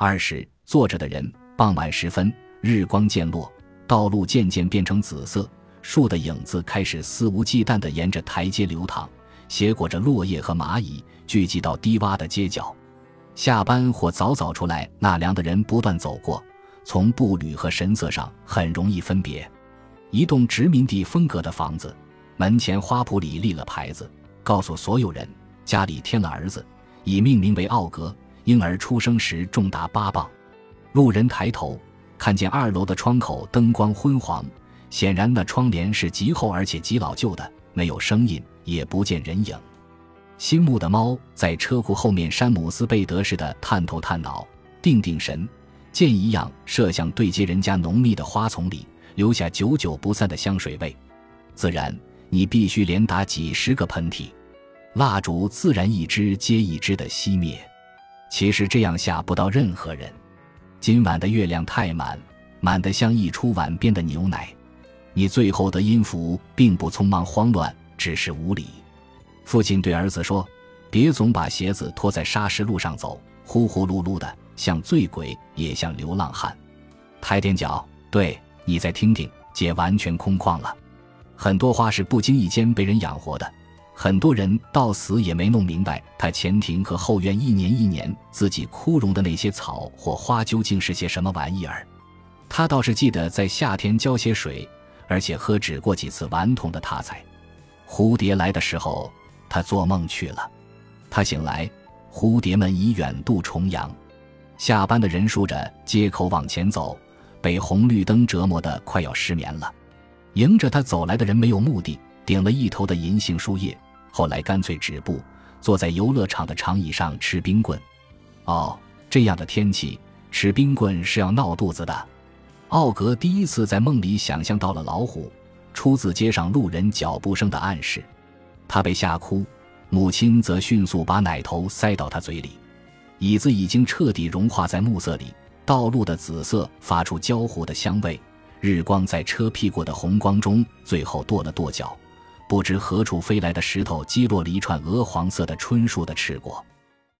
二是坐着的人，傍晚时分，日光渐落，道路渐渐变成紫色，树的影子开始肆无忌惮地沿着台阶流淌，斜裹着落叶和蚂蚁，聚集到低洼的街角。下班或早早出来纳凉的人不断走过，从步履和神色上很容易分别。一栋殖民地风格的房子，门前花圃里立了牌子，告诉所有人家里添了儿子，已命名为奥格，婴儿出生时重达8磅。路人抬头看见2楼的窗口灯光昏黄，显然那窗帘是极厚而且极老旧的，没有声音，也不见人影。新牧的猫在车库后面山姆斯贝德式的探头探脑，定定神，箭一样射向对接人家浓密的花丛里，留下久久不散的香水味。自然你必须连打几十个喷嚏，蜡烛自然一支接一支的熄灭。其实这样吓不到任何人。今晚的月亮太满，满得像溢出碗边的牛奶。你最后的音符并不匆忙慌乱，只是无理。父亲对儿子说，别总把鞋子拖在沙石路上走，呼呼噜噜的，像醉鬼也像流浪汉。抬点脚，对，你再听听，街完全空旷了。很多花是不经意间被人养活的，很多人到死也没弄明白他前庭和后院一年自己枯荣的那些草或花究竟是些什么玩意儿。他倒是记得在夏天浇些水，而且喝止过几次顽童的他才。蝴蝶来的时候他做梦去了，他醒来，蝴蝶们已远渡重洋。下班的人数着街口往前走，被红绿灯折磨得快要失眠了。迎着他走来的人没有目的，顶了一头的银杏树叶，后来干脆止步，坐在游乐场的长椅上吃冰棍。哦，这样的天气吃冰棍是要闹肚子的。奥格第一次在梦里想象到了老虎，出自街上路人脚步声的暗示。他被吓哭，母亲则迅速把奶头塞到他嘴里。椅子已经彻底融化在暮色里，道路的紫色发出焦糊的香味，日光在车屁股的红光中最后跺了跺脚，不知何处飞来的石头击落了一串鹅黄色的椿树的翅果。